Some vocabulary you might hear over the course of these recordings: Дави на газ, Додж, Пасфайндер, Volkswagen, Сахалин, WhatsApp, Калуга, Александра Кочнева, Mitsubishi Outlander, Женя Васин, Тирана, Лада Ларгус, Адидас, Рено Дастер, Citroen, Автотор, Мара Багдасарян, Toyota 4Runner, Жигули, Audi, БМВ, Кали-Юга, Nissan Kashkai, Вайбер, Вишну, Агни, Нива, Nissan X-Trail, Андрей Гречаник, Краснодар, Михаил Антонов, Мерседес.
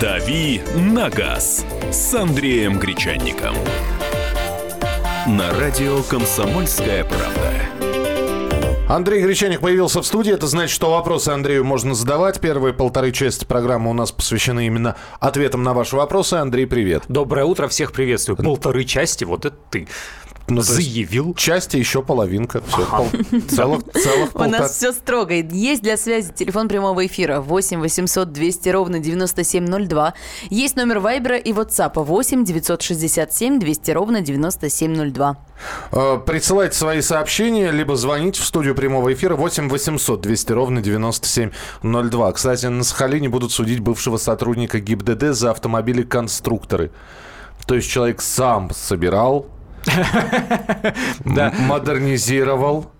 «Дави на газ» с Андреем Гречаником. На радио «Комсомольская правда». Андрей Гречаник появился в студии. Это значит, что вопросы Андрею можно задавать. Первые полторы части программы у нас посвящены именно ответам на ваши вопросы. Андрей, привет. Доброе утро. Всех приветствую. Полторы части. Вот это ты. Ну, заявил. Части еще половинка. Все, целых полтора. У нас все строго. Есть для связи телефон прямого эфира 8 800 200 ровно 9702. Есть номер Вайбера и WhatsApp 8 967 200 ровно 9702. Присылайте свои сообщения, либо звоните в студию прямого эфира 8 800 200 ровно 9702. Кстати, на Сахалине будут судить бывшего сотрудника ГИБДД за автомобили-конструкторы. То есть человек сам собирал, модернизировал.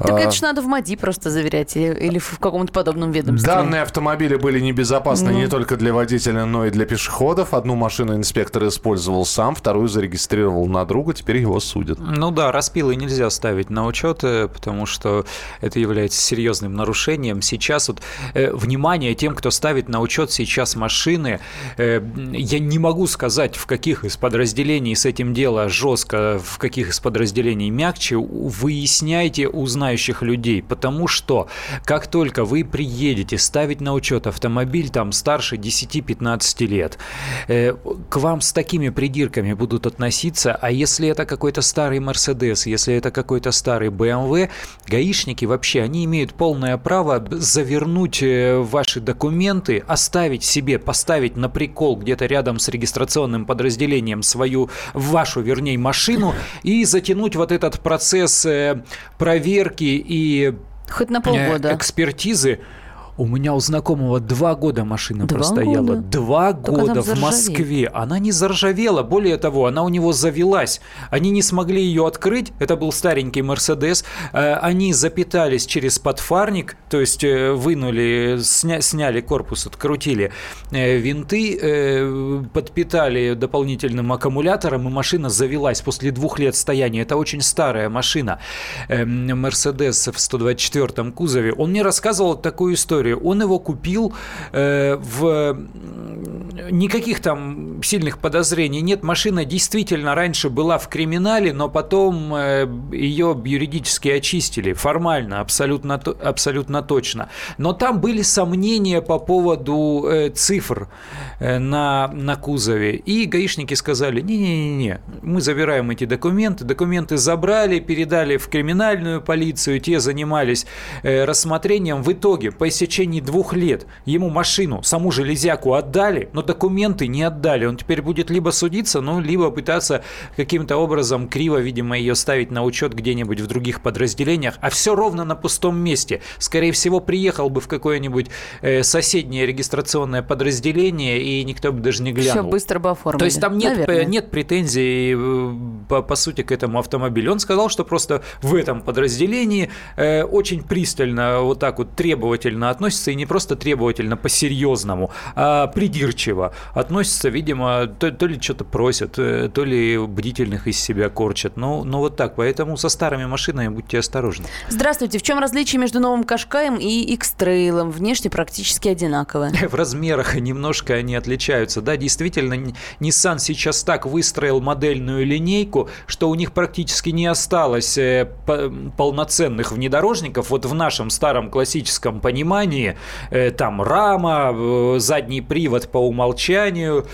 Так это ж надо в МАДИ просто заверять или в каком-то подобном ведомстве. Данные автомобили были небезопасны не только для водителя, но и для пешеходов. Одну машину инспектор использовал сам, вторую зарегистрировал на друга, теперь его судят. Ну да, распилы нельзя ставить на учет, потому что это является серьезным нарушением. Сейчас вот, внимание тем, кто ставит на учет сейчас машины, я не могу сказать, в каких из подразделений с этим дело жестко, в каких из подразделений мягче, выясняйте у знающих людей, потому что как только вы приедете ставить на учет автомобиль там старше 10-15 лет, к вам с такими придирками будут относиться, а если это какой-то старый Мерседес, если это какой-то старый БМВ, гаишники вообще, они имеют полное право завернуть ваши документы, оставить себе, поставить на прикол где-то рядом с регистрационным подразделением вашу машину и затянуть вот этот процесс проверки и хоть на полгода экспертизы. У меня у знакомого 2 года машина простояла. 2 года в Москве. Она не заржавела. Более того, она у него завелась. Они не смогли ее открыть. Это был старенький Мерседес. Они запитались через подфарник, то есть вынули, сняли корпус, открутили винты, подпитали дополнительным аккумулятором, и машина завелась после 2 лет стояния. Это очень старая машина. Мерседес в 124-м кузове. Он мне рассказывал такую историю. Он его купил, никаких там сильных подозрений нет. Машина действительно раньше была в криминале, но потом ее юридически очистили. Формально, абсолютно точно. Но там были сомнения по поводу цифр на кузове. И гаишники сказали: не-не-не, мы забираем эти документы. Документы забрали, передали в криминальную полицию. Те занимались рассмотрением. В итоге, по истечении 2 лет, ему машину, саму железяку отдали, но документы не отдали. Он теперь будет либо судиться, либо пытаться каким-то образом криво, видимо, ее ставить на учет где-нибудь в других подразделениях. А все ровно на пустом месте. Скорее всего, приехал бы в какое-нибудь соседнее регистрационное подразделение, и никто бы даже не глянул. Все быстро бы оформили. То есть там нет претензий, по сути, к этому автомобилю. Он сказал, что просто в этом подразделении очень пристально, вот так вот требовательно относятся, и не просто требовательно по-серьезному, а придирчиво относятся, видимо, то ли что-то просят, то ли бдительных из себя корчат. Но вот так, поэтому со старыми машинами будьте осторожны. Здравствуйте. В чем различие между новым Кашкаем и X-Trail'ом? Внешне практически одинаковые. В размерах немножко они отличаются. Да, действительно, Nissan сейчас так выстроил модельную линейку, что у них практически не осталось полноценных внедорожников. Вот в нашем старом классическом понимании там рама, задний привод по умолчанию,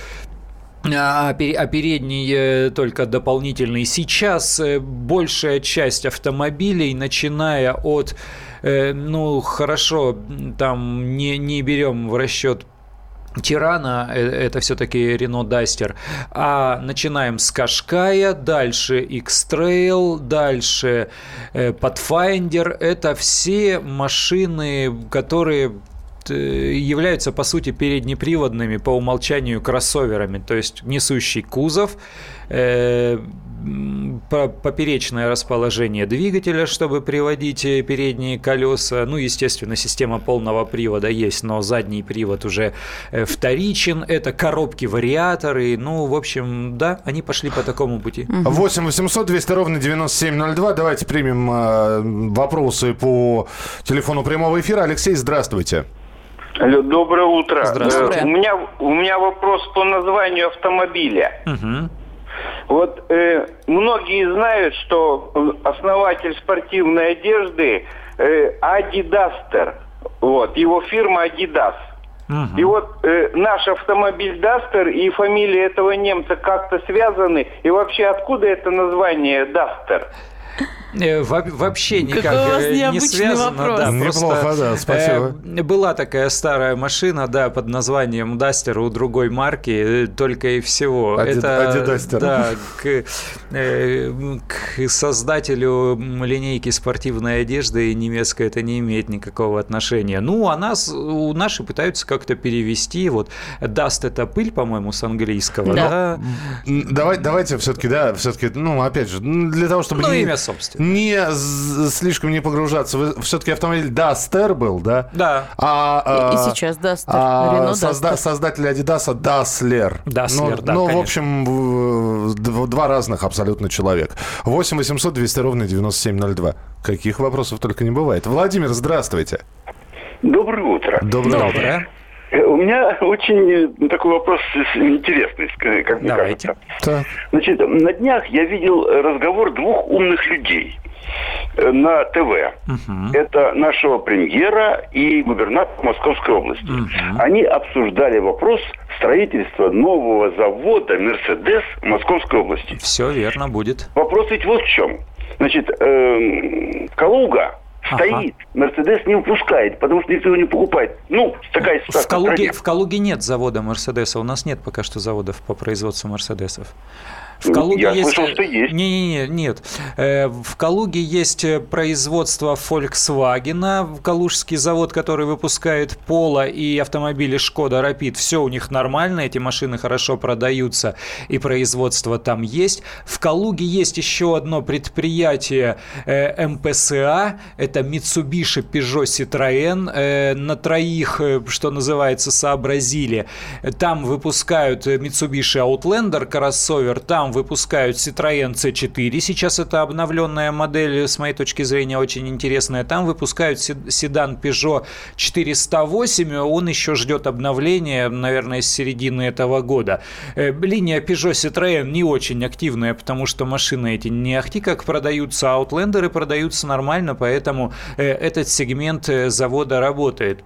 а передний только дополнительный. Сейчас большая часть автомобилей, начиная от, хорошо, там не берем в расчет Тирана, это все-таки Рено Дастер. А начинаем с Кашкая, дальше X-Trail, дальше Пасфайндер. Это все машины, которые являются, по сути, переднеприводными по умолчанию кроссоверами, то есть несущий кузов, поперечное расположение двигателя, чтобы приводить передние колеса. Ну, естественно, система полного привода есть, но задний привод уже вторичен. Это коробки-вариаторы. Ну, в общем, да, они пошли по такому пути. 8 800 200 ровно 9702. Давайте примем вопросы по телефону прямого эфира. Алексей, здравствуйте. Алло, доброе утро. Здравствуйте. У меня вопрос по названию автомобиля. Угу. Вот многие знают, что основатель спортивной одежды Дастер, вот, его фирма Адидас. Uh-huh. И вот наш автомобиль Дастер и фамилия этого немца как-то связаны. И вообще, откуда это название Дастер? Вообще никак не связано. Да, неплохо, да, спасибо. Была такая старая машина, да, под названием Дастер у другой марки, только и всего. Адидастер. Да, к создателю линейки спортивной одежды немецкой это не имеет никакого отношения. Ну, а наши пытаются как-то перевести. Вот Dust — это пыль, по-моему, с английского. Да. Да? Давайте все-таки, да, ну, опять же, для того, чтобы... Ну, имя собственно. Не слишком не погружаться. Вы, все-таки автомобиль Дастер был, да? Да. И сейчас Дастер. Рено Дастер. Создатель Адидаса Дасслер. Дасслер, да, конечно. Ну, в общем, два разных абсолютно человека. 8 800 200 ровно 9702. Каких вопросов только не бывает. Владимир, здравствуйте. Доброе утро. Доброе утро. У меня очень такой вопрос интересный, как мне кажется. Так. Значит, на днях я видел разговор двух умных людей на ТВ. Uh-huh. Это нашего премьера и губернатора Московской области. Uh-huh. Они обсуждали вопрос строительства нового завода «Мерседес» в Московской области. Все верно будет. Вопрос ведь вот в чем. Значит, Калуга... Стоит. Мерседес не выпускает, потому что никто его не покупает. Ну, такая ситуация. В Калуге нет завода Мерседеса. У нас нет пока что заводов по производству Мерседесов. В Калуге я слышал, что есть. Нет. В Калуге есть производство Volkswagen, калужский завод, который выпускает Polo и автомобили Skoda Rapid. Все у них нормально, эти машины хорошо продаются, и производство там есть. В Калуге есть еще одно предприятие МПСА, это Mitsubishi, Peugeot, Citroen. На троих, что называется, сообразили. Там выпускают Mitsubishi Outlander, кроссовер, там выпускают Citroen C4, сейчас это обновленная модель, с моей точки зрения, очень интересная. Там выпускают седан Peugeot 408, он еще ждет обновления, наверное, с середины этого года. Линия Peugeot Citroen не очень активная, потому что машины эти не ахти как продаются, Outlander продаются нормально, поэтому этот сегмент завода работает.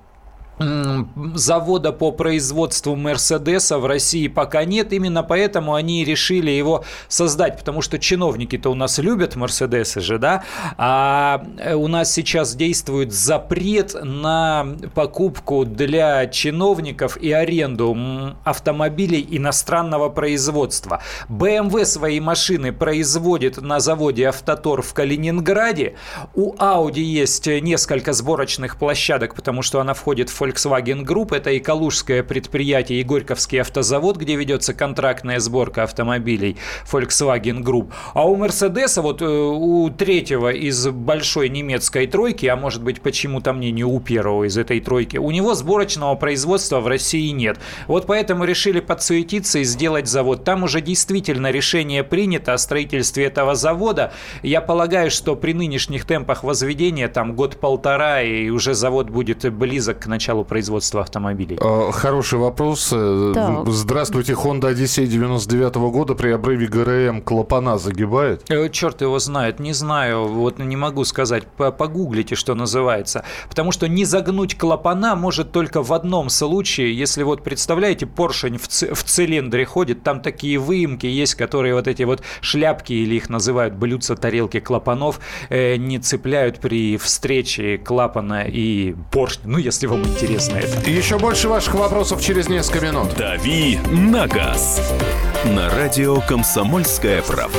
Завода по производству Мерседеса в России пока нет, именно поэтому они решили его создать, потому что чиновники-то у нас любят Мерседесы же, да, а у нас сейчас действует запрет на покупку для чиновников и аренду автомобилей иностранного производства. БМВ свои машины производит на заводе «Автотор» в Калининграде, у Audi есть несколько сборочных площадок, потому что она входит в Volkswagen Group, это и калужское предприятие, и Горьковский автозавод, где ведется контрактная сборка автомобилей Volkswagen Group. А у Мерседеса, вот у третьего из большой немецкой тройки, а может быть почему-то мне не у первого из этой тройки, у него сборочного производства в России нет. Вот поэтому решили подсуетиться и сделать завод. Там уже действительно решение принято о строительстве этого завода. Я полагаю, что при нынешних темпах возведения там год-полтора и уже завод будет близок к началу производства автомобилей. Хороший вопрос. Так. Здравствуйте, Honda Odyssey 99 года при обрыве ГРМ клапана загибает? Черт его знает, не знаю, вот не могу сказать. Погуглите, что называется. Потому что не загнуть клапана может только в одном случае, если вот представляете, поршень в цилиндре ходит, там такие выемки есть, которые вот эти вот шляпки, или их называют блюдца, тарелки клапанов, не цепляют при встрече клапана и поршня. Ну, если вам интересно это. Еще больше ваших вопросов через несколько минут. «Дави на газ» на радио «Комсомольская правда».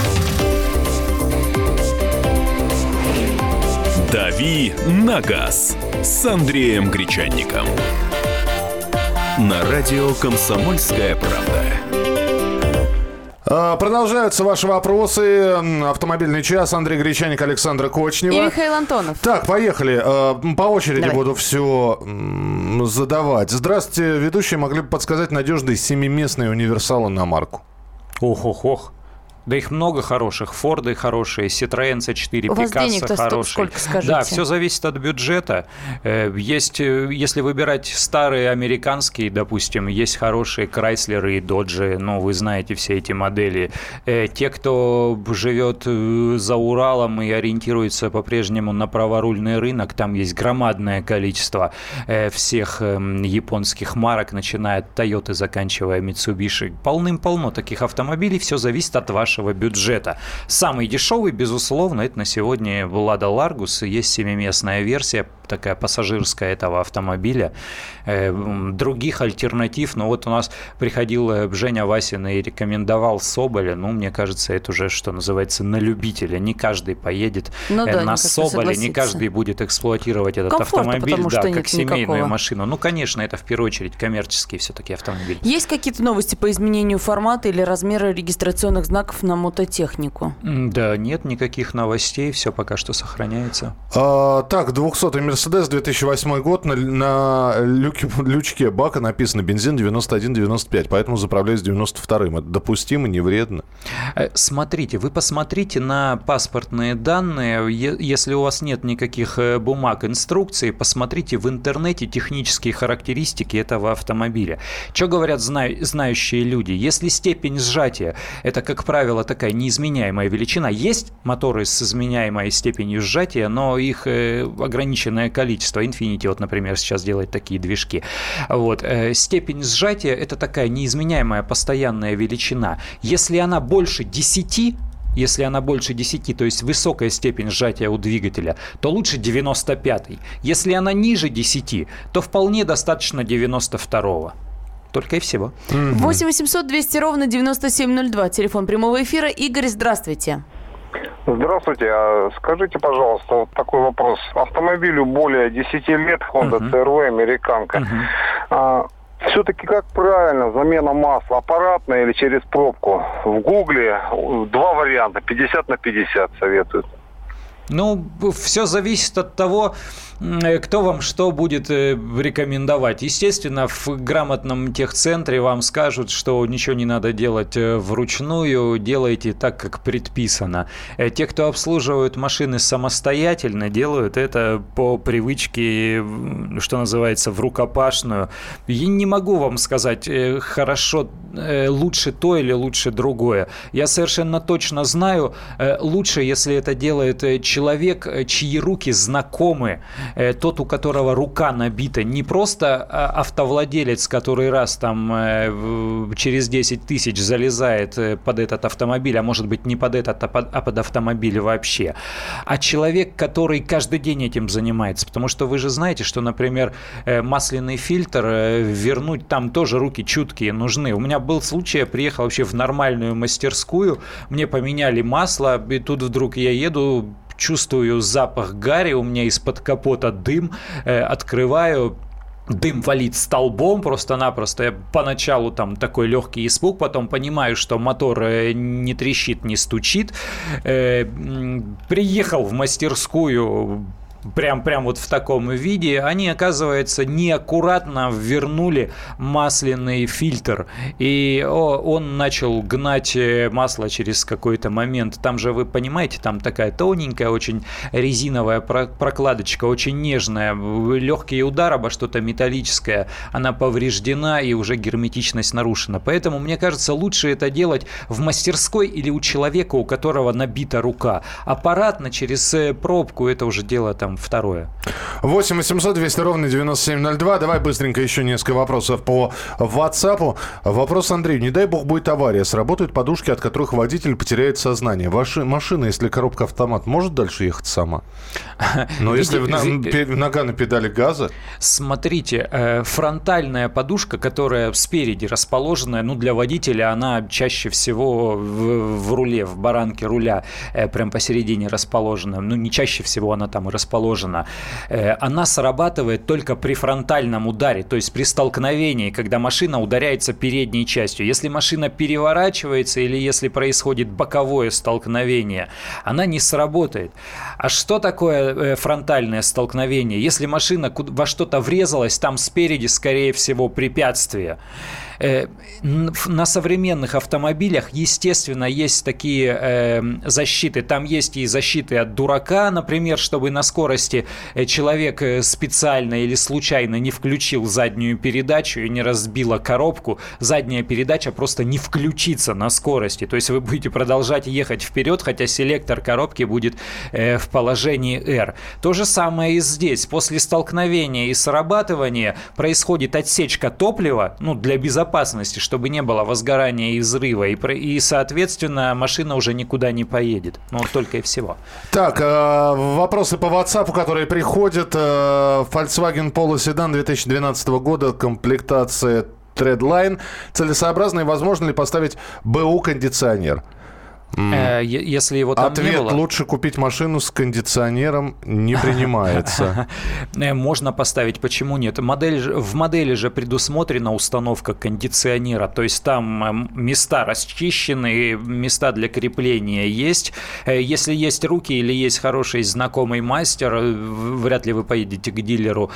«Дави на газ» с Андреем Гречаником. На радио «Комсомольская правда». Продолжаются ваши вопросы. Автомобильный час. Андрей Гречаник, Александра Кочнева. И Михаил Антонов. Так, поехали. По очереди буду все задавать. Здравствуйте, ведущие. Могли бы подсказать надежные семиместные универсалы на марку? Ох-ох-ох. Да их много хороших. Форды хорошие, Citroen C4, Пикассо хорошие. Да, все зависит от бюджета. Есть, если выбирать старые американские, допустим, есть хорошие Крайслеры и Доджи. Ну, вы знаете все эти модели. Те, кто живет за Уралом и ориентируется по-прежнему на праворульный рынок, там есть громадное количество всех японских марок, начиная от Toyota, заканчивая Mitsubishi. Полным-полно таких автомобилей. Все зависит от вашего бюджета. Самый дешевый, безусловно, это на сегодня Лада Ларгус. Есть семиместная версия, такая пассажирская, этого автомобиля. Других альтернатив, но вот у нас приходил Женя Васин и рекомендовал Соболя. Ну, мне кажется, это уже, что называется, на любителя. Не каждый поедет на Соболе, не каждый будет эксплуатировать этот автомобиль, да, как семейную машину. Ну, конечно, это в первую очередь коммерческий все-таки автомобиль. Есть какие-то новости по изменению формата или размера регистрационных знаков на мототехнику? Да, нет никаких новостей, все пока что сохраняется. Так, 200-й Мерседес, 2008 год, на лючке бака написано бензин 91-95, поэтому заправляюсь 92-м. Это допустимо, не вредно? Смотрите, вы посмотрите на паспортные данные. Если у вас нет никаких бумаг, инструкций, посмотрите в интернете технические характеристики этого автомобиля. Что говорят знающие люди? Если степень сжатия, это, как правило, такая неизменяемая величина. Есть моторы с изменяемой степенью сжатия, но их ограниченное количество. Infiniti, вот, например, сейчас делает такие движки. Вот. Степень сжатия – это такая неизменяемая постоянная величина. Если она больше 10, то есть высокая степень сжатия у двигателя, то лучше 95-й. Если она ниже 10, то вполне достаточно 92-го. Только и всего. 8-800-200-97-02. Телефон прямого эфира. Игорь, здравствуйте. Здравствуйте. Скажите, пожалуйста, вот такой вопрос. Автомобилю более 10 лет, Honda TRV, американка. Все-таки как правильно, замена масла аппаратная или через пробку? В Гугле два варианта, 50 на 50 советуют. Ну, все зависит от того, кто вам что будет рекомендовать. Естественно, в грамотном техцентре вам скажут, что ничего не надо делать вручную, делайте так, как предписано. Те, кто обслуживают машины самостоятельно, делают это по привычке, что называется, в рукопашную. Я не могу вам сказать, хорошо, лучше то или лучше другое. Я совершенно точно знаю, лучше, если это делает человек, чьи руки знакомы, тот, у которого рука набита, не просто автовладелец, который раз там через 10 тысяч залезает под этот автомобиль, а может быть не под этот, а под автомобиль вообще, а человек, который каждый день этим занимается, потому что вы же знаете, что, например, масляный фильтр вернуть, там тоже руки чуткие нужны. У меня был случай, я приехал вообще в нормальную мастерскую, мне поменяли масло, и тут вдруг я еду, чувствую запах гари, у меня из-под капота дым, открываю, дым валит столбом просто-напросто. Я поначалу там такой легкий испуг, потом понимаю, что мотор не трещит, не стучит. Приехал в мастерскую, прям вот в таком виде, они, оказывается, неаккуратно вернули масляный фильтр, и он начал гнать масло через какой-то момент. Там же, вы понимаете, там такая тоненькая, очень резиновая прокладочка, очень нежная, легкий удар обо что-то металлическое, она повреждена и уже герметичность нарушена. Поэтому, мне кажется, лучше это делать в мастерской или у человека, у которого набита рука. Аппаратно через пробку это уже дело там второе. 8 800 200 ровно 9702. Давай быстренько еще несколько вопросов по WhatsApp. Вопрос Андрею. Не дай бог будет авария. Сработают подушки, от которых водитель потеряет сознание. Ваша машина, если коробка автомат, может дальше ехать сама? Но если нога на педали газа... Смотрите, фронтальная подушка, которая спереди расположенная, ну, для водителя она чаще всего в руле, в баранке руля, прям посередине расположена. Ну, не чаще всего она там и расположена. Она срабатывает только при фронтальном ударе, то есть при столкновении, когда машина ударяется передней частью. Если машина переворачивается или если происходит боковое столкновение, она не сработает. А что такое фронтальное столкновение? Если машина во что-то врезалась, там спереди, скорее всего, препятствие. На современных автомобилях, естественно, есть такие защиты. Там есть и защиты от дурака, например, чтобы на скорости человек специально или случайно не включил заднюю передачу и не разбила коробку. Задняя передача просто не включится на скорости. То есть вы будете продолжать ехать вперед, хотя селектор коробки будет в положении R. То же самое и здесь. После столкновения и срабатывания происходит отсечка топлива, ну, для безопасности, чтобы не было возгорания и взрыва, и, соответственно, машина уже никуда не поедет. Ну, только и всего. Так, вопросы по WhatsApp, которые приходят. Volkswagen Polo седан 2012 года, комплектация Treadline. Целесообразно и возможно ли поставить БУ-кондиционер? Если его там ответ не было... лучше купить машину с кондиционером не принимается. Можно поставить, почему нет? В модели же предусмотрена установка кондиционера, то есть там места расчищены, места для крепления есть. Если есть руки или есть хороший знакомый мастер, вряд ли вы поедете к дилеру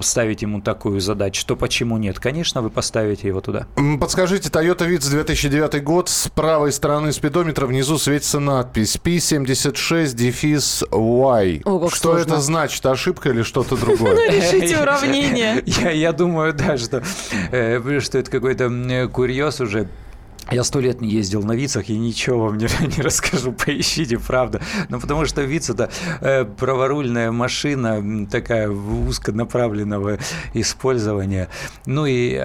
ставить ему такую задачу, то почему нет? Конечно, вы поставите его туда. Подскажите, Toyota ВИЦ 2009 год, с правой стороны спидометра внизу светится надпись P76-Y. Что сложно. Это значит? Ошибка или что-то другое? Ну, решите уравнение. Я думаю, да, что это какой-то курьез уже. Я 100 лет не ездил на ВИЦах, и ничего вам не расскажу, поищите, правда. Ну, потому что ВИЦ – это праворульная машина, такая узконаправленного использования. Ну, и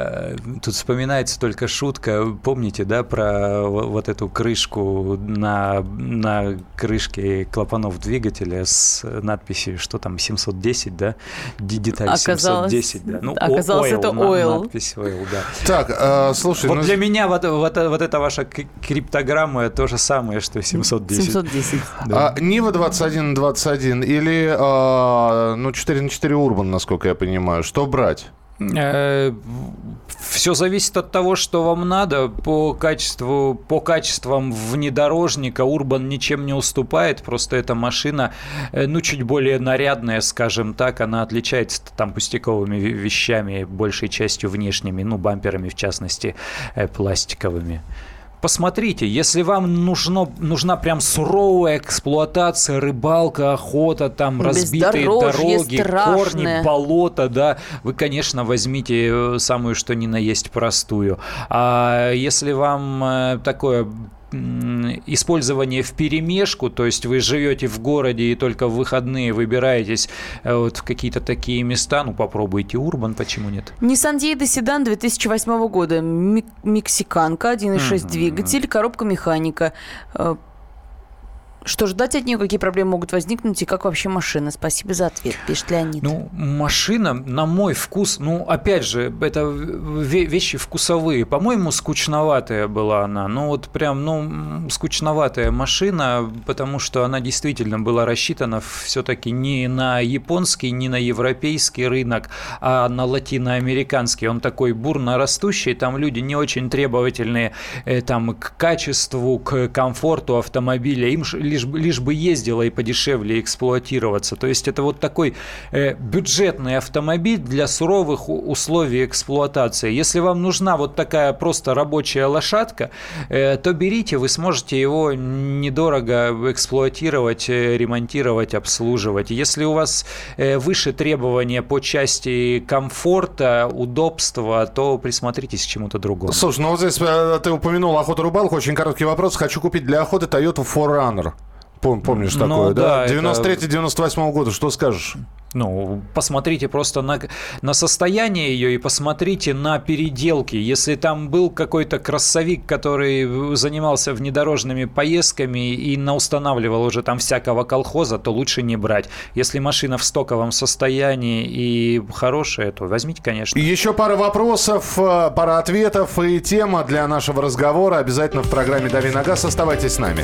тут вспоминается только шутка, помните, да, про вот эту крышку на крышке клапанов двигателя с надписью, что там, 710, да? Деталь оказалось, 710, да. Ну, оказалось, это oil. Надпись oil, да. Так, слушай, вот для меня вот эта ваша криптограмма то же самое, что 710. 710. Да. Нива 2121 или 4х4 Урбан, насколько я понимаю. Что брать? Все зависит от того, что вам надо. По качествам внедорожника Урбан ничем не уступает. Просто эта машина, ну, чуть более нарядная, скажем так. Она отличается там пустяковыми вещами, большей частью внешними, ну, бамперами, в частности, пластиковыми. Посмотрите, если вам нужна прям суровая эксплуатация, рыбалка, охота, там разбитые дороги, корни, болота, да, вы, конечно, возьмите самую что ни на есть простую. А если вам такое... использование вперемешку, то есть вы живете в городе и только в выходные выбираетесь вот в какие-то такие места, ну, попробуйте Урбан, почему нет? Nissan Диеда седан 2008 года, мексиканка, 1.6 двигатель, коробка механика. Что ждать от нее, какие проблемы могут возникнуть и как вообще машина? Спасибо за ответ, пишет Леонид. Ну, машина, на мой вкус, ну, опять же, это вещи вкусовые. По-моему, скучноватая была она. Ну, вот прям, ну, скучноватая машина, потому что она действительно была рассчитана все-таки не на японский, не на европейский рынок, а на латиноамериканский. Он такой бурно растущий, там люди не очень требовательные там, к качеству, к комфорту автомобиля. Им лишь бы ездила и подешевле эксплуатироваться. То есть это вот такой бюджетный автомобиль для суровых условий эксплуатации. Если вам нужна вот такая просто рабочая лошадка, то берите, вы сможете его недорого эксплуатировать, ремонтировать, обслуживать. Если у вас выше требования по части комфорта, удобства, то присмотритесь к чему-то другому. Слушай, ну вот здесь ты упомянул охоту-рыбалку. Очень короткий вопрос. Хочу купить для охоты Toyota 4Runner. Помнишь такое, да? 93-98 года. Что скажешь? Ну, посмотрите просто на состояние ее и посмотрите на переделки. Если там был какой-то кроссовик, который занимался внедорожными поездками и наустанавливал уже там всякого колхоза, то лучше не брать. Если машина в стоковом состоянии и хорошая, то возьмите, конечно. Еще пара вопросов, пара ответов и тема для нашего разговора обязательно в программе «Дави на газ». Оставайтесь с нами.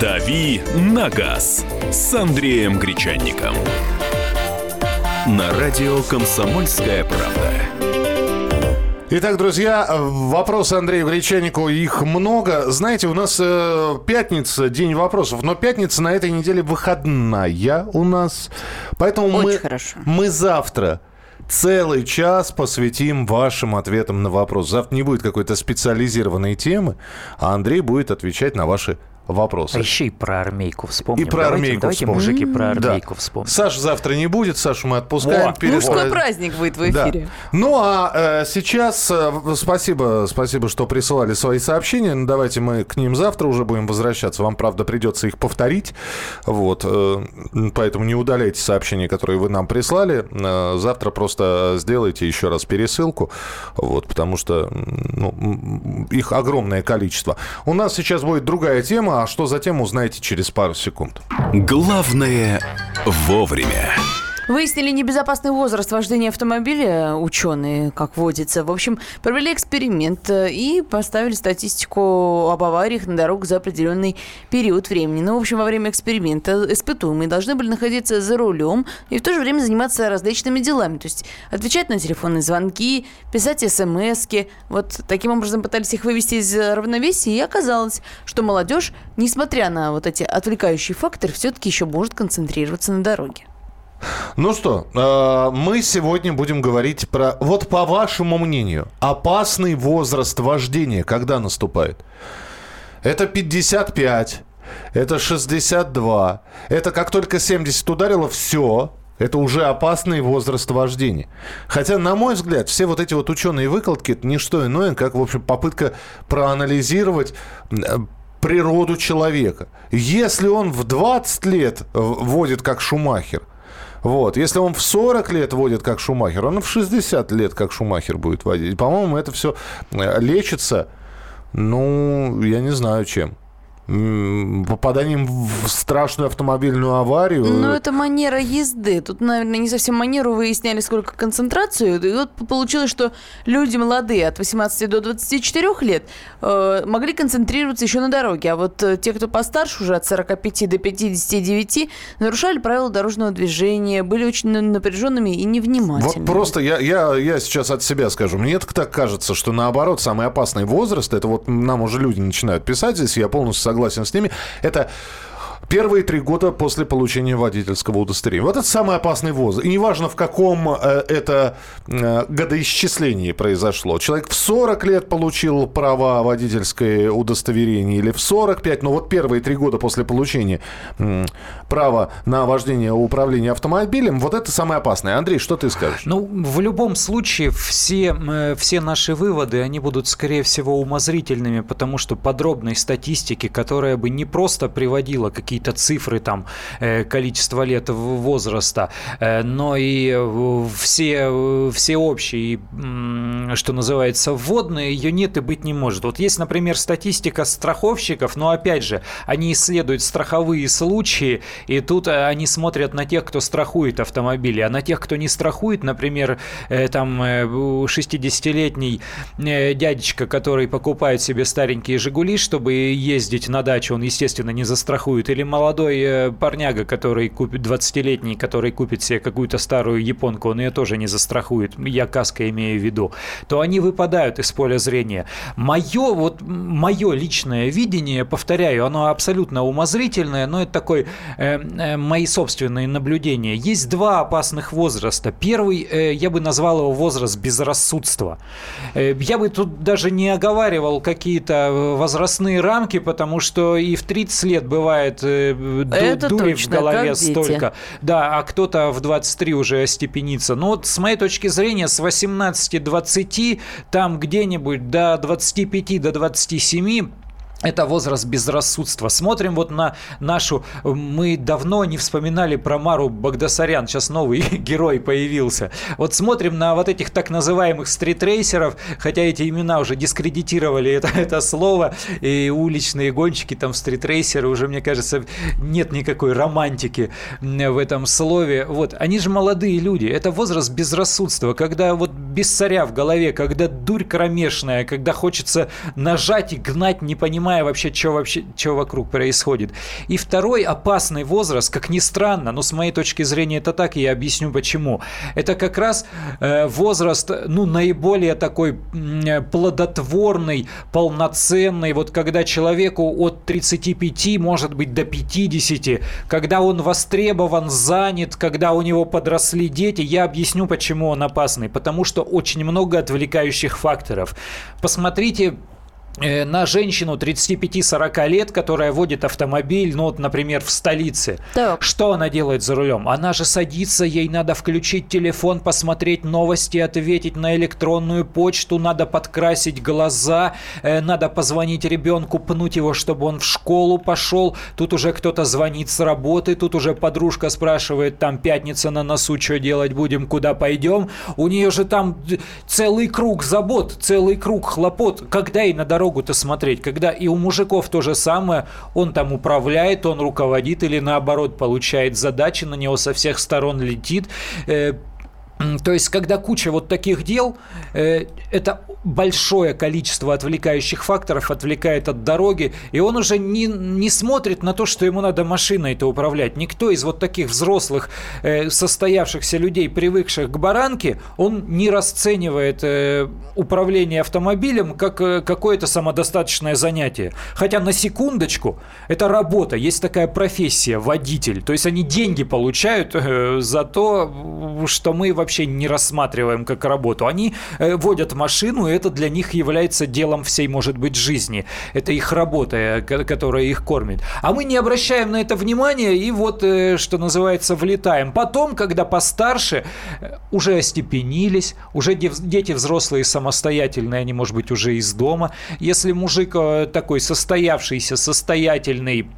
«Дави на газ» с Андреем Гречаником. На радио «Комсомольская правда». Итак, друзья, вопросы Андрею Гречанику, их много. Знаете, у нас пятница, день вопросов, но пятница на этой неделе выходная у нас. Поэтому мы завтра целый час посвятим вашим ответам на вопрос. Завтра не будет какой-то специализированной темы, а Андрей будет отвечать на ваши вопросы. А еще и про армейку вспомним. И про армейку давайте мужики, про армейку вспомним. Саш завтра не будет, Сашу мы отпускаем. Мужской праздник будет в эфире. Да. Ну, а сейчас спасибо, что присылали свои сообщения. Ну, давайте мы к ним завтра уже будем возвращаться. Вам, правда, придется их повторить. Вот. Поэтому не удаляйте сообщения, которые вы нам прислали. Завтра просто сделайте еще раз пересылку. Вот, потому что их огромное количество. У нас сейчас будет другая тема. А что за тему, узнаете через пару секунд. Главное вовремя. Выяснили небезопасный возраст вождения автомобиля, ученые, как водится. В общем, провели эксперимент и поставили статистику об авариях на дорогах за определенный период времени. Ну, в общем, во время эксперимента испытуемые должны были находиться за рулем и в то же время заниматься различными делами. То есть отвечать на телефонные звонки, писать смс-ки. Вот таким образом пытались их вывести из равновесия. И оказалось, что молодежь, несмотря на вот эти отвлекающие факторы, все-таки еще может концентрироваться на дороге. Ну что, мы сегодня будем говорить про, вот по вашему мнению, опасный возраст вождения, когда наступает? Это 55, это 62, это как только 70 ударило, все, это уже опасный возраст вождения. Хотя, на мой взгляд, все вот эти вот ученые выкладки, это не что иное, как, в общем, попытка проанализировать природу человека. Если он в 20 лет водит как Шумахер, вот. Если он в 40 лет водит как Шумахер, он в 60 лет как Шумахер будет водить. По-моему, это все лечится, я не знаю чем. Попаданием в страшную автомобильную аварию. Ну, это манера езды. Тут, наверное, не совсем манеру выясняли, сколько концентрацию. И вот получилось, что люди молодые от 18 до 24 лет могли концентрироваться еще на дороге. А вот те, кто постарше, уже от 45 до 59, нарушали правила дорожного движения, были очень напряженными и невнимательными. Вот просто я сейчас от себя скажу. Мне так кажется, что наоборот, самый опасный возраст, это вот нам уже люди начинают писать здесь, я полностью согласен с ними, это Первые 3 года после получения водительского удостоверения. Вот это самый опасный возраст. И неважно, в каком это годоисчислении произошло. Человек в 40 лет получил права водительское удостоверение или в 45. Но вот первые 3 года после получения права на вождение и управление автомобилем, вот это самое опасное. Андрей, что ты скажешь? Ну, в любом случае, все наши выводы, они будут, скорее всего, умозрительными, потому что подробной статистики, которая бы не просто приводила какие-то цифры, там, количество лет возраста, но и все общие, что называется, вводные, ее нет и быть не может. Вот есть, например, статистика страховщиков, но, опять же, они исследуют страховые случаи, и тут они смотрят на тех, кто страхует автомобили, а на тех, кто не страхует, например, там, 60-летний дядечка, который покупает себе старенькие «Жигули», чтобы ездить на дачу, он, естественно, не застрахует, или молодой парняга, который купит, 20-летний, который купит себе какую-то старую японку, он ее тоже не застрахует, я каско имею в виду, то они выпадают из поля зрения. Мое личное видение, повторяю, оно абсолютно умозрительное, но это такое мои собственные наблюдения. Есть 2 опасных возраста. Первый, я бы назвал его возраст безрассудства. Я бы тут даже не оговаривал какие-то возрастные рамки, потому что и в 30 лет бывает дури в голове столько. Да, а кто-то в 23 уже остепенится. Но вот с моей точки зрения, с 18-20, там где-нибудь до 25-27 – это возраст безрассудства. Смотрим вот на нашу... Мы давно не вспоминали про Мару Багдасарян. Сейчас новый герой появился. Вот смотрим на вот этих так называемых стритрейсеров, хотя эти имена уже дискредитировали это слово, и уличные гонщики, там, стритрейсеры, уже, мне кажется, нет никакой романтики в этом слове. Вот. Они же молодые люди. Это возраст безрассудства, когда вот без царя в голове, когда дурь кромешная, когда хочется нажать и гнать, не понимая вообще, что вокруг происходит. И второй опасный возраст, как ни странно, но с моей точки зрения это так, и я объясню почему. Это как раз возраст, ну, наиболее такой плодотворный, полноценный, вот когда человеку от 35, может быть, до 50, когда он востребован, занят, когда у него подросли дети. Я объясню, почему он опасный. Потому что очень много отвлекающих факторов. Посмотрите на женщину 35-40 лет, которая водит автомобиль, ну вот, например, в столице. Так. Что она делает за рулем? Она же садится, ей надо включить телефон, посмотреть новости, ответить на электронную почту, надо подкрасить глаза, надо позвонить ребенку, пнуть его, чтобы он в школу пошел. Тут уже кто-то звонит с работы, тут уже подружка спрашивает, там, пятница на носу, что делать будем, куда пойдем. У нее же там целый круг забот, целый круг хлопот. Когда ей на дорогу смотреть, когда и у мужиков то же самое, он там управляет, он руководит или наоборот получает задачи, на него со всех сторон летит. То есть, когда куча вот таких дел, это большое количество отвлекающих факторов отвлекает от дороги, и он уже не смотрит на то, что ему надо машиной-то управлять. Никто из вот таких взрослых, состоявшихся людей, привыкших к баранке, он не расценивает управление автомобилем как какое-то самодостаточное занятие. Хотя, на секундочку, это работа, есть такая профессия, водитель. То есть, они деньги получают за то, что мы вообще не рассматриваем как работу. Они водят машину, и это для них является делом всей, может быть, жизни. Это их работа, которая их кормит. А мы не обращаем на это внимания и вот, что называется, влетаем. Потом, когда постарше, уже остепенились, уже дети взрослые самостоятельные, они, может быть, уже из дома. Если мужик такой состоявшийся, состоятельный,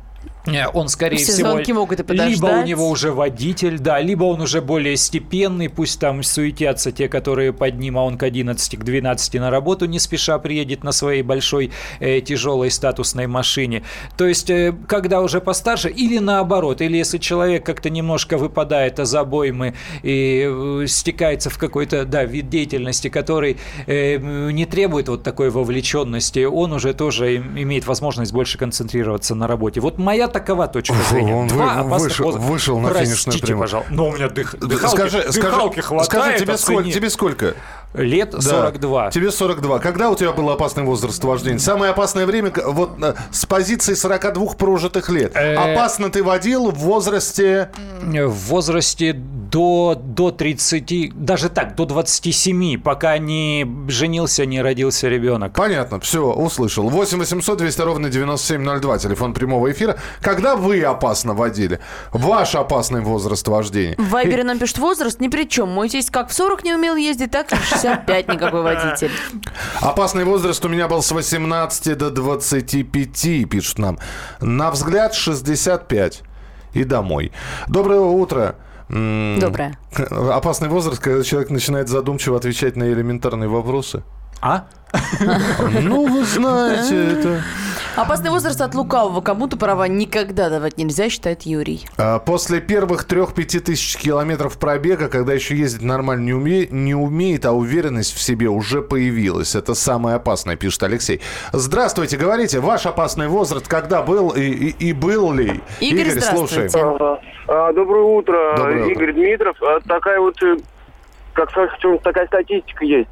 он, скорее всего, либо у него уже водитель, да, либо он уже более степенный, пусть там суетятся те, которые под ним, а он к 11, к 12 на работу не спеша приедет на своей большой, тяжелой статусной машине. То есть, когда уже постарше, или наоборот, или если человек как-то немножко выпадает из обоймы и стекается в какой-то, да, вид деятельности, который не требует вот такой вовлеченности, он уже тоже имеет возможность больше концентрироваться на работе. Вот моя такова точка зрения. Он вышел на финишную прямую. Простите, пожалуйста. Но у меня дыхалки хватает. Скажи, тебе сколько? лет 42. Да. Тебе 42. Когда у тебя был опасный возраст вождения? Самое опасное время вот с позиции 42 прожитых лет. Опасно ты водил в возрасте... В возрасте до 30, даже так, до 27, пока не женился, не родился ребенок. Понятно, все, услышал. 8 800 200 ровно 9702, телефон прямого эфира. Когда вы опасно водили? Ваш опасный возраст вождения. В Вайбере нам пишут, возраст ни при чем. Мой тесть как в 40 не умел ездить, так и в 65 никакой водитель. Опасный возраст у меня был с 18 до 25, пишут нам. На взгляд 65 и домой. Доброе утро. Доброе. Опасный возраст, когда человек начинает задумчиво отвечать на элементарные вопросы. А? Ну, вы знаете это. Опасный возраст от лукавого. Кому-то права никогда давать нельзя, считает Юрий. После первых 3-5 тысяч километров пробега, когда еще ездить нормально не умеет, а уверенность в себе уже появилась. Это самое опасное, пишет Алексей. Здравствуйте, говорите, ваш опасный возраст когда был и был ли? Игорь, слушаем. Доброе утро, Игорь Дмитров. Такая вот, как скажем, такая статистика есть.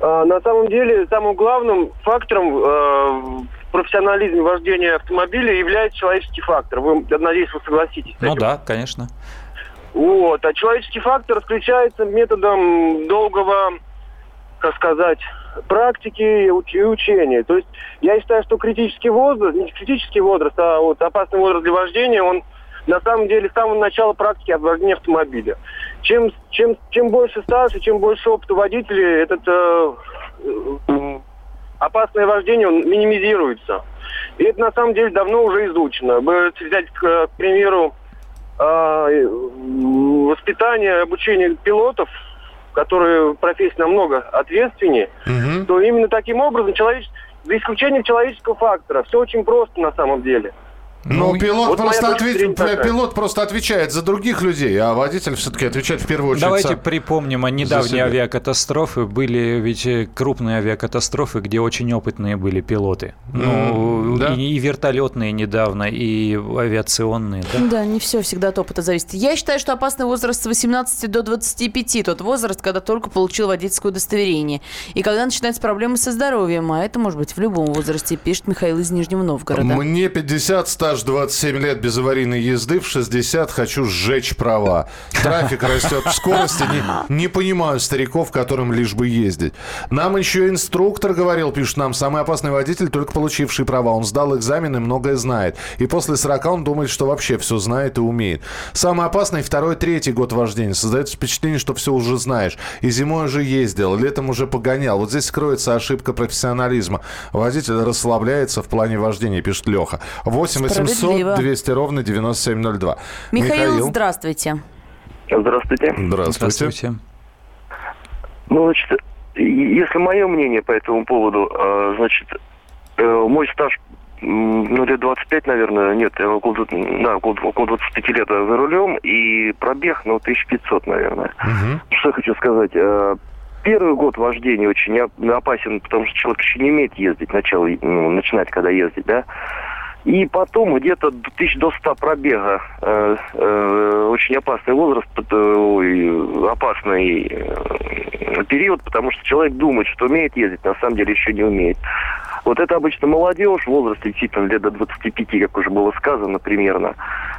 На самом деле, самым главным фактором в профессионализме вождения автомобиля является человеческий фактор. Вы, надеюсь, вы согласитесь с этим. Ну да, конечно. Вот. А человеческий фактор включается методом долгого, как сказать, практики и учения. То есть я считаю, что критический возраст, а опасный возраст для вождения, он на самом деле с самого начала практики вождения автомобиля. Чем больше стаж и чем больше опыта водителей, это опасное вождение минимизируется. И это на самом деле давно уже изучено. Если взять, к примеру, воспитание, обучение пилотов, которые профессия намного ответственнее, то именно таким образом, за исключением человеческого фактора, все очень просто на самом деле. Ну, пилот просто отвечает за других людей, а водитель все-таки отвечает в первую очередь. Давайте припомним о недавней авиакатастрофе. Были ведь крупные авиакатастрофы, где очень опытные были пилоты. И вертолетные недавно, и авиационные. Да? Да, не все всегда от опыта зависит. Я считаю, что опасный возраст с 18 до 25, тот возраст, когда только получил водительское удостоверение. И когда начинаются проблемы со здоровьем, а это может быть в любом возрасте, пишет Михаил из Нижнего Новгорода. Мне 50, стар. 27 лет без аварийной езды, в 60 хочу сжечь права. Трафик растет в скорости, не понимаю стариков, которым лишь бы ездить. Нам еще инструктор говорил, пишет нам, самый опасный водитель, только получивший права. Он сдал экзамены, многое знает. И после 40 он думает, что вообще все знает и умеет. Самый опасный 2-3 год вождения. Создается впечатление, что все уже знаешь. И зимой уже ездил, летом уже погонял. Вот здесь скроется ошибка профессионализма. Водитель расслабляется в плане вождения, пишет Леха. 8-800-200-97-02. Михаил, здравствуйте. Здравствуйте. Ну, значит, если мое мнение по этому поводу, значит, мой стаж, лет 25, наверное, нет, около 25 лет за рулем, и пробег, 1500, наверное. Угу. Что я хочу сказать, первый год вождения очень опасен, потому что человек еще не умеет ездить, начинать, когда ездить, да. И потом где-то 1100 пробега, очень опасный возраст, опасный период, потому что человек думает, что умеет ездить, на самом деле еще не умеет. Вот это обычно молодежь в возрасте действительно лет до 25, как уже было сказано примерно,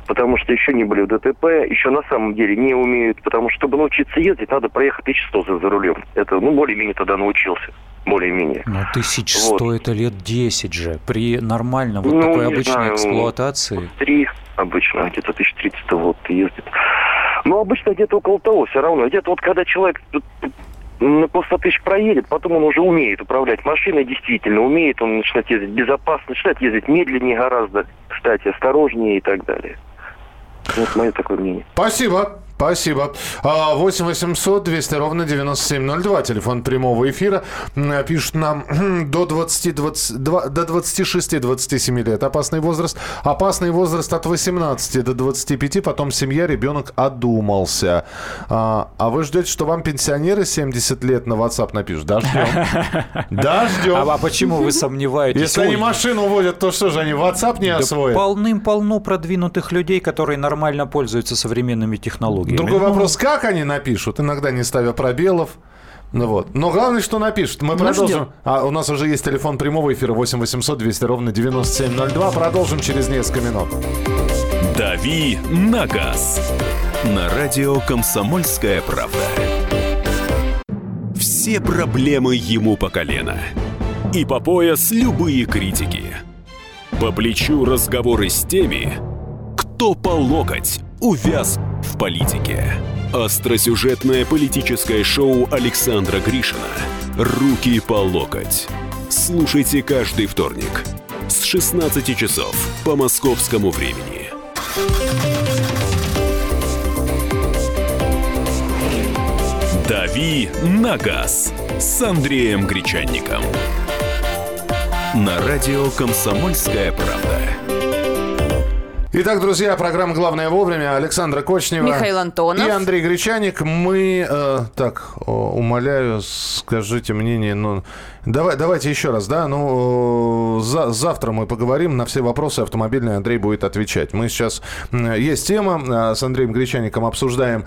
потому что еще не были в ДТП, еще на самом деле не умеют, потому что, чтобы научиться ездить, надо проехать 1100 за рулем. Это, более-менее тогда научился. Более-менее. Но 1100 это лет 10 же. При нормальной такой обычной эксплуатации. 3 обычно, где-то 1030 ездит. Но обычно где-то около того все равно. Где-то когда человек около 100 тысяч проедет, потом он уже умеет управлять машиной, действительно умеет, он начинает ездить безопасно, начинает ездить медленнее гораздо, кстати, осторожнее и так далее. Вот мое такое мнение. Спасибо. 8 800 200 ровно 9702. Телефон прямого эфира. Пишут нам до 26-27 лет. Опасный возраст от 18 до 25. Потом семья, ребенок одумался. А вы ждете, что вам пенсионеры 70 лет на WhatsApp напишут? Дождем. А почему вы сомневаетесь? Если они машину водят, то что же они WhatsApp не освоят? Полным-полно продвинутых людей, которые нормально пользуются современными технологиями. Другой вопрос, как они напишут, иногда не ставя пробелов. Ну вот. Но главное, что напишут. Мы продолжим. А у нас уже есть телефон прямого эфира 8 800 200 ровно 9702. Продолжим через несколько минут. Дави на газ. На радио «Комсомольская правда». Все проблемы ему по колено. И по пояс любые критики. По плечу разговоры с теми, кто по локоть увяз в политике. Остросюжетное политическое шоу Александра Гришина «Руки по локоть». Слушайте каждый вторник с 16 часов по московскому времени. «Дави на газ» с Андреем Гречаником. На радио «Комсомольская правда». Итак, друзья, программа «Главное вовремя». Александра Кочнева, Михаил Антонов и Андрей Гречаник. Мы, умоляю, скажите мнение. Ну, давайте еще раз, да? Ну, завтра мы поговорим. На все вопросы автомобильные Андрей будет отвечать. Мы сейчас... Есть тема. С Андреем Гречаником обсуждаем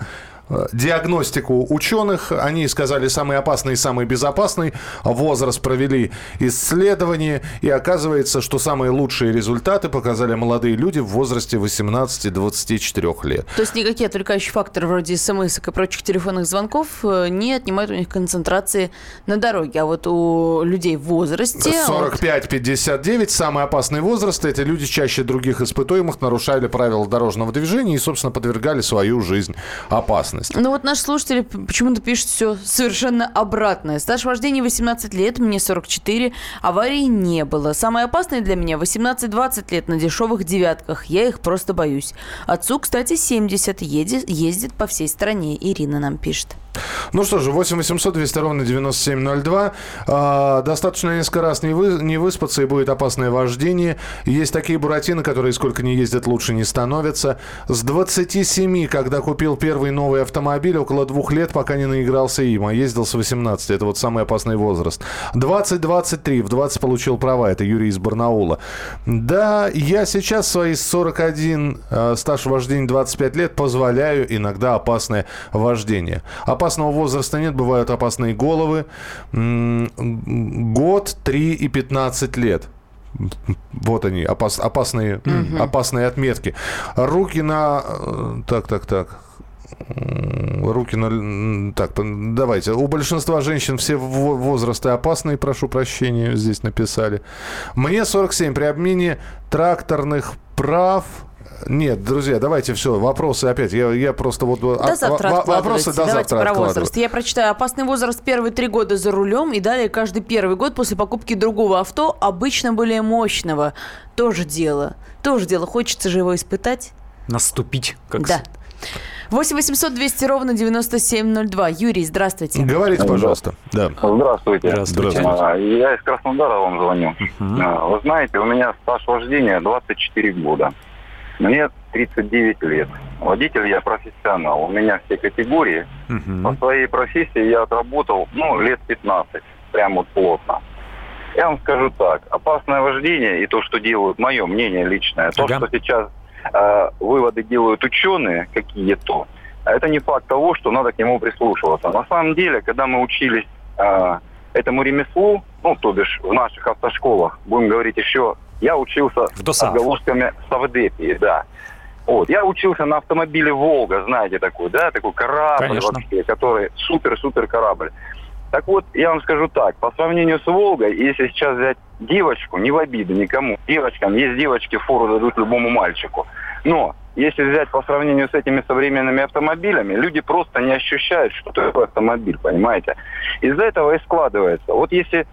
диагностику ученых. Они сказали, самый опасный и самый безопасный возраст, провели исследование, и оказывается, что самые лучшие результаты показали молодые люди в возрасте 18-24 лет. То есть никакие отвлекающие факторы вроде смс и прочих телефонных звонков не отнимают у них концентрации на дороге. А вот у людей в возрасте... 45-59, самый опасный возраст. Эти люди чаще других испытуемых нарушали правила дорожного движения и, собственно, подвергали свою жизнь опасности. Ну вот наши слушатели почему-то пишут все совершенно обратное. Стаж вождения 18 лет, мне 44, аварий не было. Самое опасное для меня 18-20 лет на дешевых девятках. Я их просто боюсь. Отцу, кстати, 70, ездит по всей стране. Ирина нам пишет. Ну что же, 8 800 200 ровно 9702. Достаточно несколько раз не выспаться, и будет опасное вождение. Есть такие буратины, которые сколько ни ездят, лучше не становятся. С 27, когда купил первый новый автомобиль, около 2 лет, пока не наигрался им, а ездил с 18. Это вот самый опасный возраст. 20-23, в 20 получил права. Это Юрий из Барнаула. Да, я сейчас свои 41, стаж вождения 25 лет, позволяю иногда опасное вождение. Опасного возраста нет, бывают опасные головы. Год, 3 и 15 лет. Вот они, опасные, опасные отметки. Руки на... Так. Руки на... Так, давайте. У большинства женщин все возрасты опасные, прошу прощения, здесь написали. Мне 47. При обмене тракторных прав... Нет, друзья, давайте все, вопросы опять. Я просто вот... Вопросы до завтра про возраст. Я прочитаю. Опасный возраст первые 3 года за рулем, и далее каждый первый год после покупки другого авто, обычно более мощного. Тоже дело. Хочется же его испытать. Наступить, как сказать. Да. 8-800-200 ровно 9702. Юрий, здравствуйте. Говорите, пожалуйста. Да. Здравствуйте. Я из Краснодара вам звоню. Вы знаете, у меня стаж вождения 24 года. Мне 39 лет. Водитель я профессионал. У меня все категории. По своей профессии я отработал, лет 15. Прям вот плотно. Я вам скажу так. Опасное вождение и то, что делают, мое мнение личное, то, что сейчас выводы делают ученые какие-то, это не факт того, что надо к нему прислушиваться. На самом деле, когда мы учились этому ремеслу, то бишь в наших автошколах, будем говорить еще... Я учился с отголосками совдепии, да. Вот. Я учился на автомобиле «Волга», знаете, такой корабль. Конечно. Вообще, который супер-супер корабль. Так вот, я вам скажу так, по сравнению с «Волгой», если сейчас взять девочку, не в обиду никому, девочкам, есть девочки, фору дадут любому мальчику, но если взять по сравнению с этими современными автомобилями, люди просто не ощущают, что такое автомобиль, понимаете. Из-за этого и складывается. Вот если...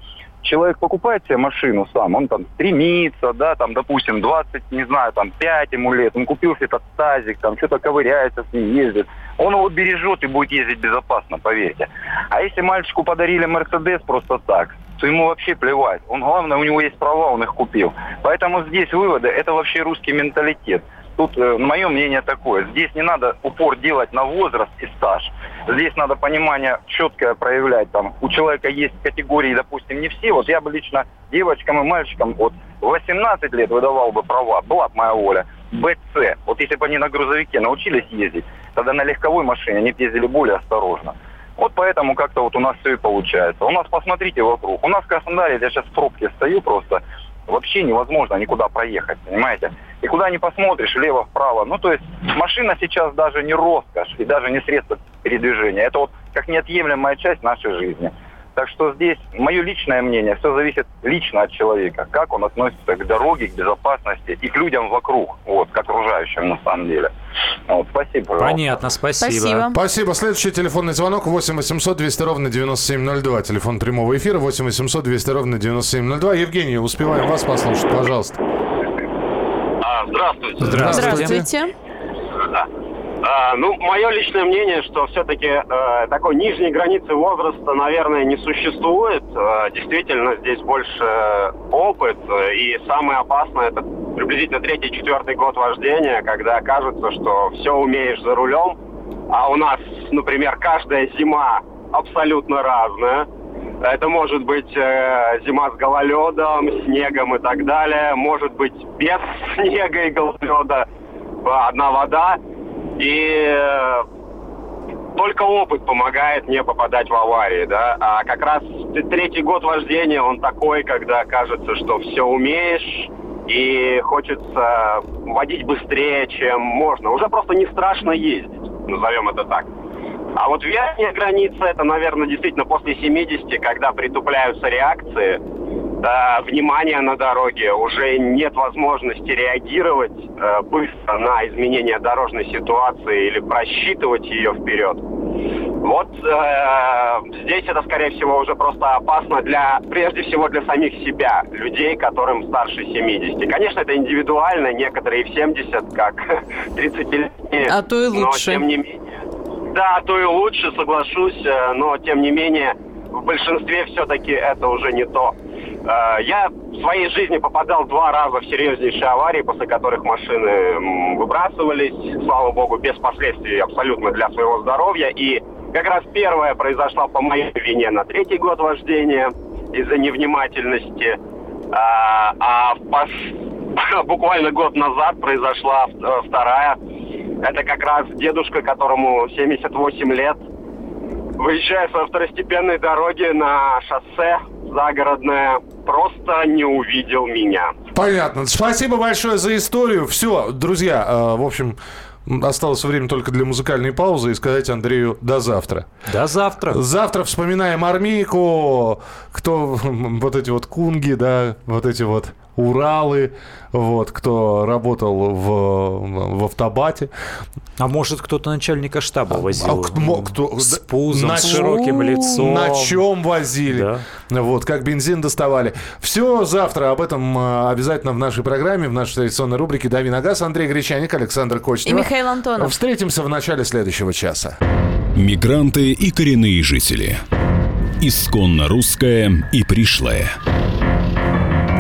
Человек покупает себе машину сам, он там стремится, да, там, допустим, 20, не знаю, там, 5 ему лет, он купил себе этот тазик, там, что-то ковыряется с ним, ездит. Он его бережет и будет ездить безопасно, поверьте. А если мальчику подарили Мерседес просто так, то ему вообще плевать. Главное, у него есть права, он их купил. Поэтому здесь выводы, это вообще русский менталитет. Тут мое мнение такое. Здесь не надо упор делать на возраст и стаж. Здесь надо понимание четкое проявлять. Там, у человека есть категории, допустим, не все. Вот я бы лично девочкам и мальчикам вот 18 лет выдавал бы права. Была бы моя воля. БЦ. Вот если бы они на грузовике научились ездить, тогда на легковой машине они ездили более осторожно. Вот поэтому как-то вот у нас все и получается. У нас, посмотрите вокруг, у нас в Краснодаре, я сейчас в пробке стою просто, вообще невозможно никуда проехать, понимаете? И куда ни посмотришь, влево, вправо. Ну, то есть машина сейчас даже не роскошь и даже не средство передвижения. Это вот как неотъемлемая часть нашей жизни. Так что здесь мое личное мнение, все зависит лично от человека, как он относится к дороге, к безопасности и к людям вокруг, вот, к окружающим на самом деле. Вот, спасибо, пожалуйста. Понятно, спасибо. Спасибо. Следующий телефонный звонок 8 800 200 ровно 9702. Телефон прямого эфира 8 800 200 ровно 9702. Евгений, успеваем вас послушать, пожалуйста. Здравствуйте. Здравствуйте. Ну, мое личное мнение, что все-таки такой нижней границы возраста, наверное, не существует. Действительно, здесь больше опыт. И самое опасное, это приблизительно 3-4 год вождения, когда кажется, что все умеешь за рулем. А у нас, например, каждая зима абсолютно разная. Это может быть зима с гололедом, снегом и так далее. Может быть, без снега и гололеда, одна вода. И только опыт помогает не попадать в аварии, да. А как раз 3-й год вождения, он такой, когда кажется, что все умеешь, и хочется водить быстрее, чем можно. Уже просто не страшно ездить, назовем это так. А вот верхняя граница, это, наверное, действительно после 70, когда притупляются реакции, внимание на дороге, уже нет возможности реагировать быстро на изменения дорожной ситуации или просчитывать ее вперед. Вот здесь это, скорее всего, уже просто опасно для, прежде всего, для самих себя, людей, которым старше 70. Конечно, это индивидуально, некоторые в 70, как 30-летние. А то и лучше. Но, тем не менее, да, то и лучше, соглашусь, но, тем не менее, в большинстве все-таки это уже не то. Я в своей жизни попадал 2 раза в серьезнейшие аварии, после которых машины выбрасывались, слава богу, без последствий абсолютно для своего здоровья. И как раз первая произошла по моей вине на 3-й год вождения из-за невнимательности. Буквально год назад произошла 2-я. Это как раз дедушка, которому 78 лет. Выезжая со второстепенной дороги на шоссе загородное, просто не увидел меня. Понятно. Спасибо большое за историю. Все, друзья, в общем, осталось время только для музыкальной паузы и сказать Андрею до завтра. До завтра. Завтра вспоминаем армейку, кто вот эти вот кунги, да, вот эти вот Уралы, вот, кто работал в автобате. А может, кто-то начальника штаба возил. Кто, с пузом, с широким лицом. На чем возили. Да. Вот, как бензин доставали. Все завтра. Об этом обязательно в нашей программе, в нашей традиционной рубрике «Дави на газ». Андрей Гречаник, Александра Кочнева. И Михаил Антонов. Встретимся в начале следующего часа. Мигранты и коренные жители. Исконно русское и пришлое.